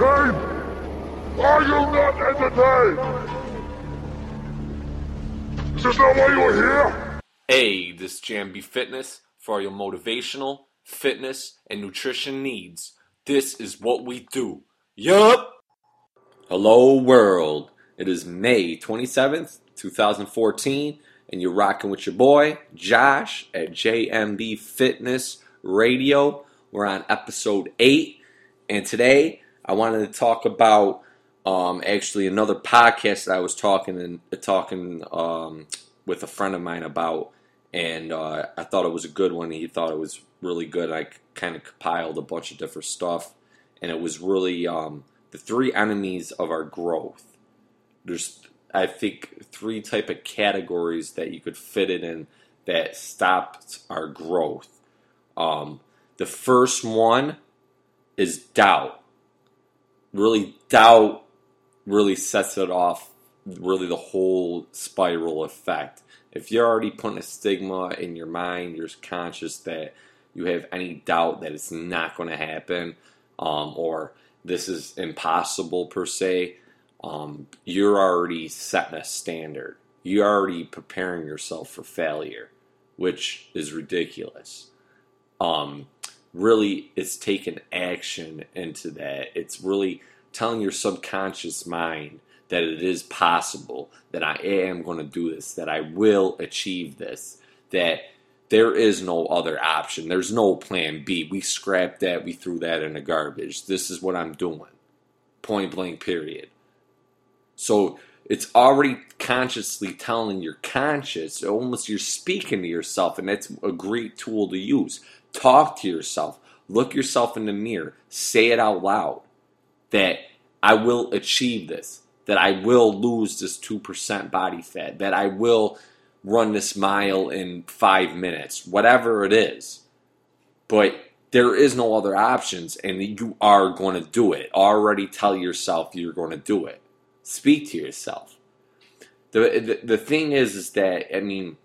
entertained? Are you not entertained? Is this not why you're here? Hey, this is JMB Fitness. For all your motivational, fitness, and nutrition needs, this is what we do. Yup! Hello, world. It is May 27th, 2014, and you're rocking with your boy, Josh, at JMB Fitness Radio. We're on episode 8, and today I wanted to talk about actually another podcast that I was talking with a friend of mine about, and I thought it was a good one. He thought it was really good. I kind of compiled a bunch of different stuff, and it was really the three enemies of our growth. There's, I think, three type of categories that you could fit it in that stopped our growth. The first one is doubt. Really, doubt really sets it off, really the whole spiral effect. If you're already putting a stigma in your mind, you're conscious that you have any doubt that it's not going to happen, or this is impossible per se, you're already setting a standard. You're already preparing yourself for failure, which is ridiculous. Really, it's taking action into that. It's really telling your subconscious mind that it is possible, that I am going to do this, that I will achieve this, that there is no other option. There's no plan B. We scrapped that. We threw that in the garbage. This is what I'm doing. Point blank, period. So it's already consciously telling your conscious, almost you're speaking to yourself, and that's a great tool to use. Talk to yourself. Look yourself in the mirror. Say it out loud that I will achieve this, that I will lose this 2% body fat, that I will run this mile in 5 minutes, whatever it is. But there is no other options, and you are going to do it. Already tell yourself you're going to do it. Speak to yourself. The thing is that, I mean,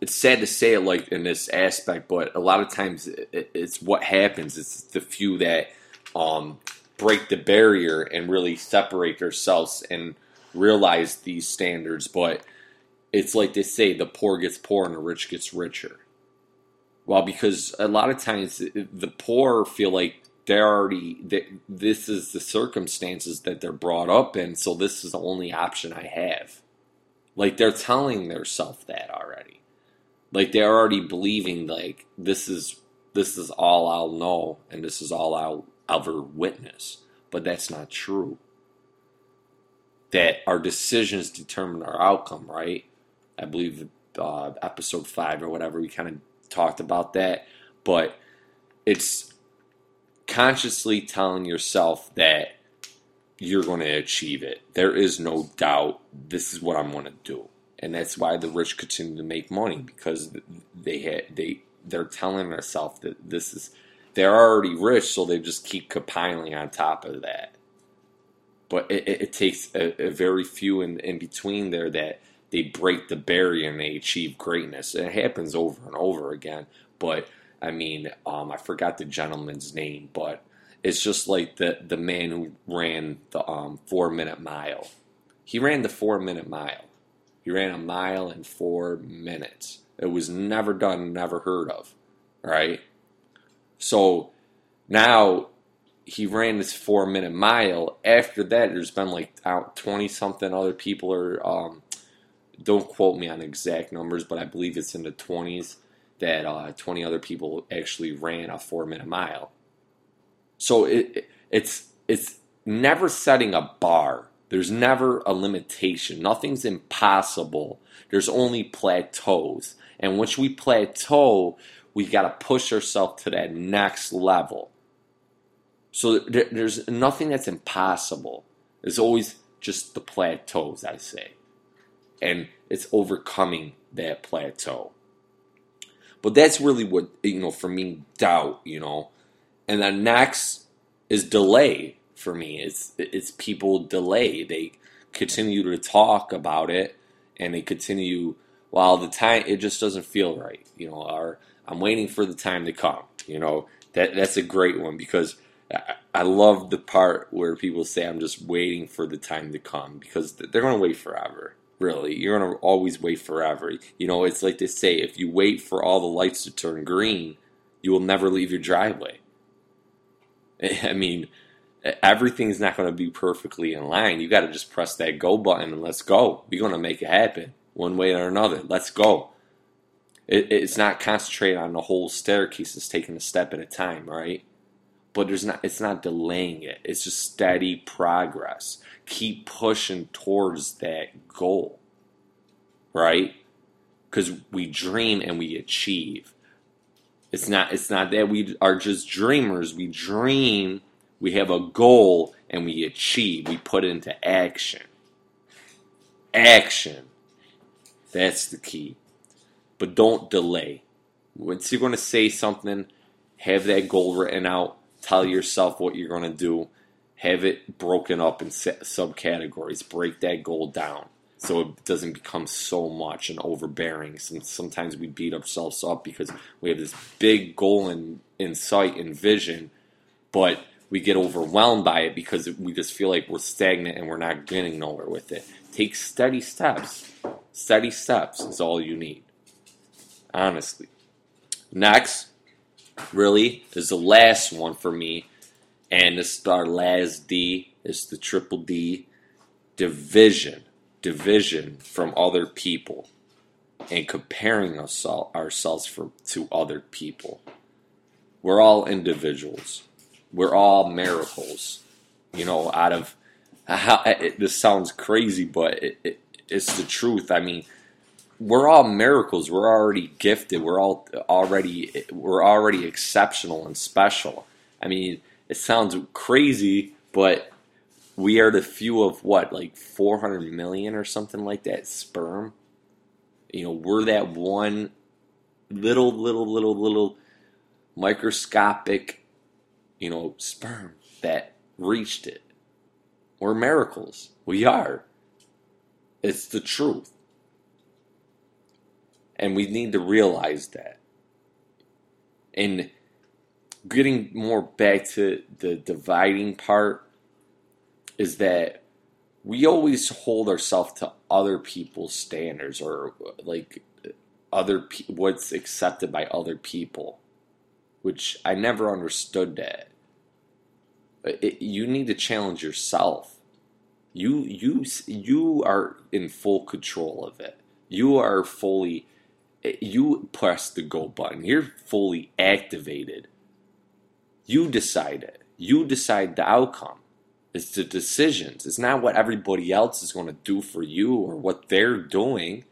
it's sad to say it like in this aspect, but a lot of times it's what happens. It's the few that break the barrier and really separate themselves and realize these standards. But it's like they say, the poor gets poor and the rich gets richer. Well, because a lot of times the poor feel like they're already, this is the circumstances that they're brought up in, so this is the only option I have. Like they're telling themselves that already. Like they're already believing like this is all I'll know and this is all I'll ever witness. But that's not true. That our decisions determine our outcome, right? I believe episode 5 or whatever, we kind of talked about that. But it's consciously telling yourself that you're going to achieve it. There is no doubt this is what I'm going to do. And that's why the rich continue to make money, because they're telling themselves that this is, they're already rich, so they just keep compiling on top of that. But it takes a very few in between there that they break the barrier and they achieve greatness. And it happens over and over again. But I mean, I forgot the gentleman's name, but it's just like the man who ran the 4-minute mile. He ran the 4-minute mile. He ran a mile in 4 minutes. It was never done, never heard of, right? So now he ran this 4-minute mile. After that, there's been like 20-something other people are, don't quote me on exact numbers, but I believe it's in the 20s that 20 other people actually ran a 4-minute mile. So it's never setting a bar. There's never a limitation. Nothing's impossible. There's only plateaus. And once we plateau, we got to push ourselves to that next level. So there's nothing that's impossible. There's always just the plateaus, I say. And it's overcoming that plateau. But that's really what, for me, doubt, And the next is delay. For me, it's people delay. They continue to talk about it, and they continue while the time it just doesn't feel right, or I'm waiting for the time to come. That's a great one because I love the part where people say, I'm just waiting for the time to come, because they're going to wait forever. Really, you're going to always wait forever. You know, it's like they say, if you wait for all the lights to turn green, you will never leave your driveway. I mean, everything's not going to be perfectly in line. You got to just press that go button and let's go. We're going to make it happen one way or another. Let's go. It's not concentrated on the whole staircase. It's taking a step at a time, right? But it's not delaying it. It's just steady progress. Keep pushing towards that goal, right? Because we dream and we achieve. It's not that we are just dreamers. We dream, we have a goal, and we achieve. We put it into action. Action. That's the key. But don't delay. Once you're going to say something, have that goal written out. Tell yourself what you're going to do. Have it broken up in subcategories. Break that goal down so it doesn't become so much and overbearing. Sometimes we beat ourselves up because we have this big goal in sight and vision, but we get overwhelmed by it because we just feel like we're stagnant and we're not getting nowhere with it. Take steady steps. Steady steps is all you need, honestly. Next, really, is the last one for me, and this is our last D. It's the triple D, division. Division from other people and comparing ourselves to other people. We're all individuals. We're all miracles. You know, this sounds crazy, but it's the truth. I mean, we're all miracles. We're already gifted. We're already exceptional and special. I mean, it sounds crazy, but we are the few of what, like 400 million or something like that sperm. You know, we're that one little microscopic, you know, sperm that reached it. We're miracles. We are. It's the truth. And we need to realize that. And getting more back to the dividing part is that we always hold ourselves to other people's standards, or like what's accepted by other people, which I never understood that. You need to challenge yourself. You are in full control of it. You are fully... You press the go button. You're fully activated. You decide it. You decide the outcome. It's the decisions. It's not what everybody else is going to do for you or what they're doing.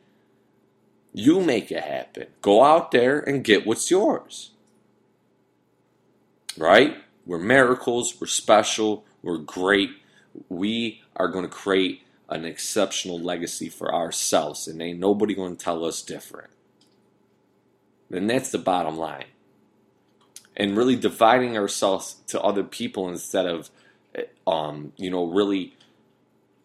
You make it happen. Go out there and get what's yours. Right? We're miracles. We're special. We're great. We are going to create an exceptional legacy for ourselves, and ain't nobody going to tell us different. And that's the bottom line. And really dividing ourselves to other people instead of, really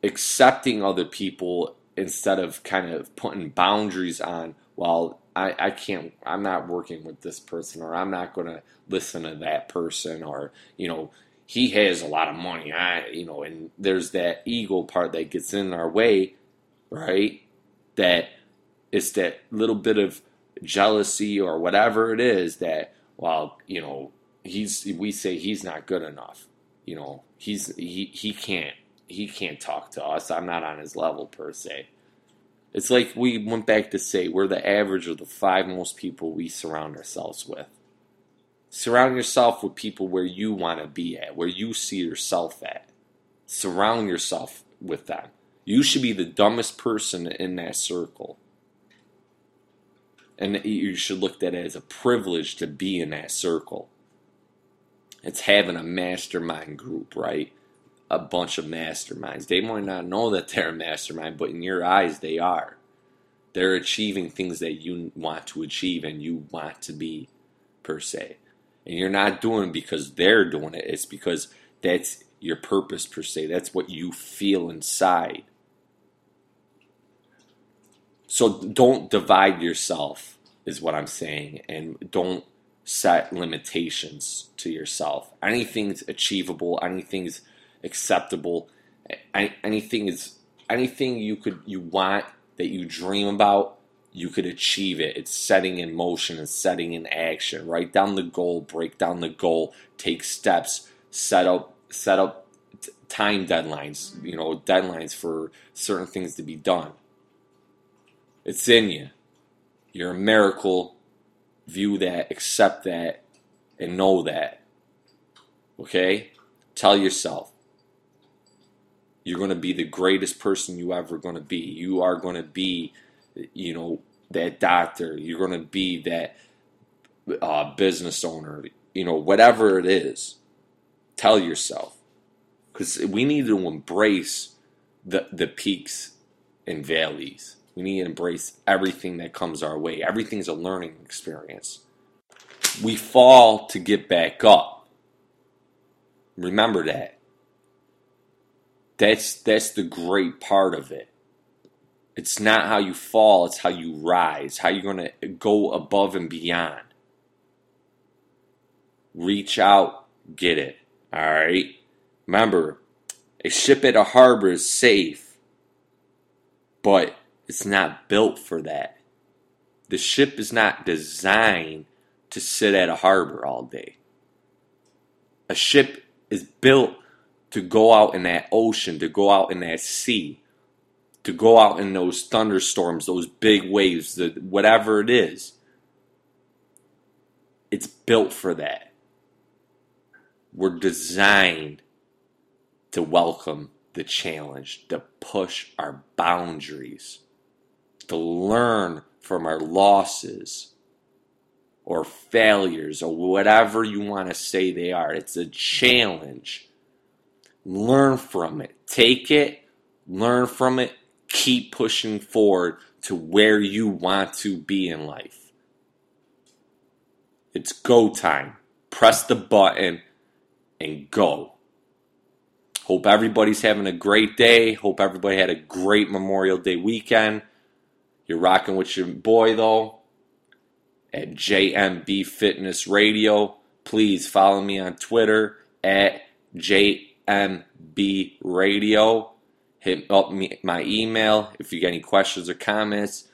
accepting other people, instead of kind of putting boundaries on, well, I can't, I'm not working with this person, or I'm not going to listen to that person, or, you know, he has a lot of money, and there's that ego part that gets in our way, right? That it's that little bit of jealousy or whatever it is that, well, you know, we say he's not good enough. You know, he can't talk to us. I'm not on his level per se. It's like we went back to say we're the average of the 5 most people we surround ourselves with. Surround yourself with people where you want to be at, where you see yourself at. Surround yourself with them. You should be the dumbest person in that circle. And you should look at it as a privilege to be in that circle. It's having a mastermind group, right? A bunch of masterminds. They might not know that they're a mastermind, but in your eyes, they are. They're achieving things that you want to achieve and you want to be, per se. And you're not doing it because they're doing it. It's because that's your purpose, per se. That's what you feel inside. So don't divide yourself, is what I'm saying, and don't set limitations to yourself. Anything's achievable, anything's acceptable, anything you want that you dream about, you could achieve it. It's setting in motion, it's setting in action. Write down the goal, break down the goal, take steps, set up time deadlines, deadlines for certain things to be done. It's in you. You're a miracle. View that, accept that, and know that. Okay? Tell yourself, you're going to be the greatest person you ever going to be. You are going to be, that doctor. You're going to be that business owner. Whatever it is, tell yourself. Because we need to embrace the peaks and valleys. We need to embrace everything that comes our way. Everything's a learning experience. We fall to get back up. Remember that. That's the great part of it. It's not how you fall, it's how you rise, how you're going to go above and beyond. Reach out, get it. All right? Remember, a ship at a harbor is safe, but it's not built for that. The ship is not designed to sit at a harbor all day. A ship is built to go out in that ocean, to go out in that sea, to go out in those thunderstorms, those big waves, whatever it is. It's built for that. We're designed to welcome the challenge, to push our boundaries, to learn from our losses or failures or whatever you want to say they are. It's a challenge. Learn from it. Take it, learn from it, keep pushing forward to where you want to be in life. It's go time. Press the button and go. Hope everybody's having a great day. Hope everybody had a great Memorial Day weekend. You're rocking with your boy, though, at JMB Fitness Radio. Please follow me on Twitter at JMB Radio. Hit up my email if you got any questions or comments.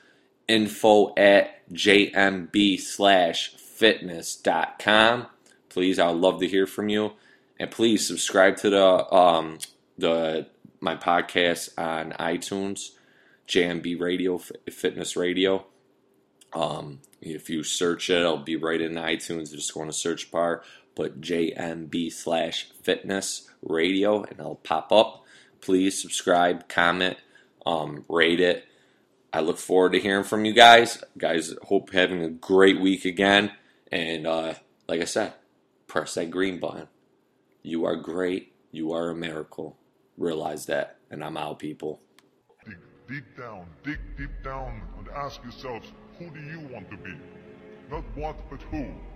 info@jmb-fitness.com. Please, I would love to hear from you. And please subscribe to my podcast on iTunes, JMB Radio, Fitness Radio. If you search it, it'll be right in iTunes. Just go in the search bar, put JMB/Fitness Radio, and it'll pop up. Please subscribe, comment, rate it. I look forward to hearing from you guys. Guys, hope you're having a great week again. And like I said, press that green button. You are great. You are a miracle. Realize that. And I'm out, people. Dig deep down and ask yourselves, who do you want to be? Not what, but who.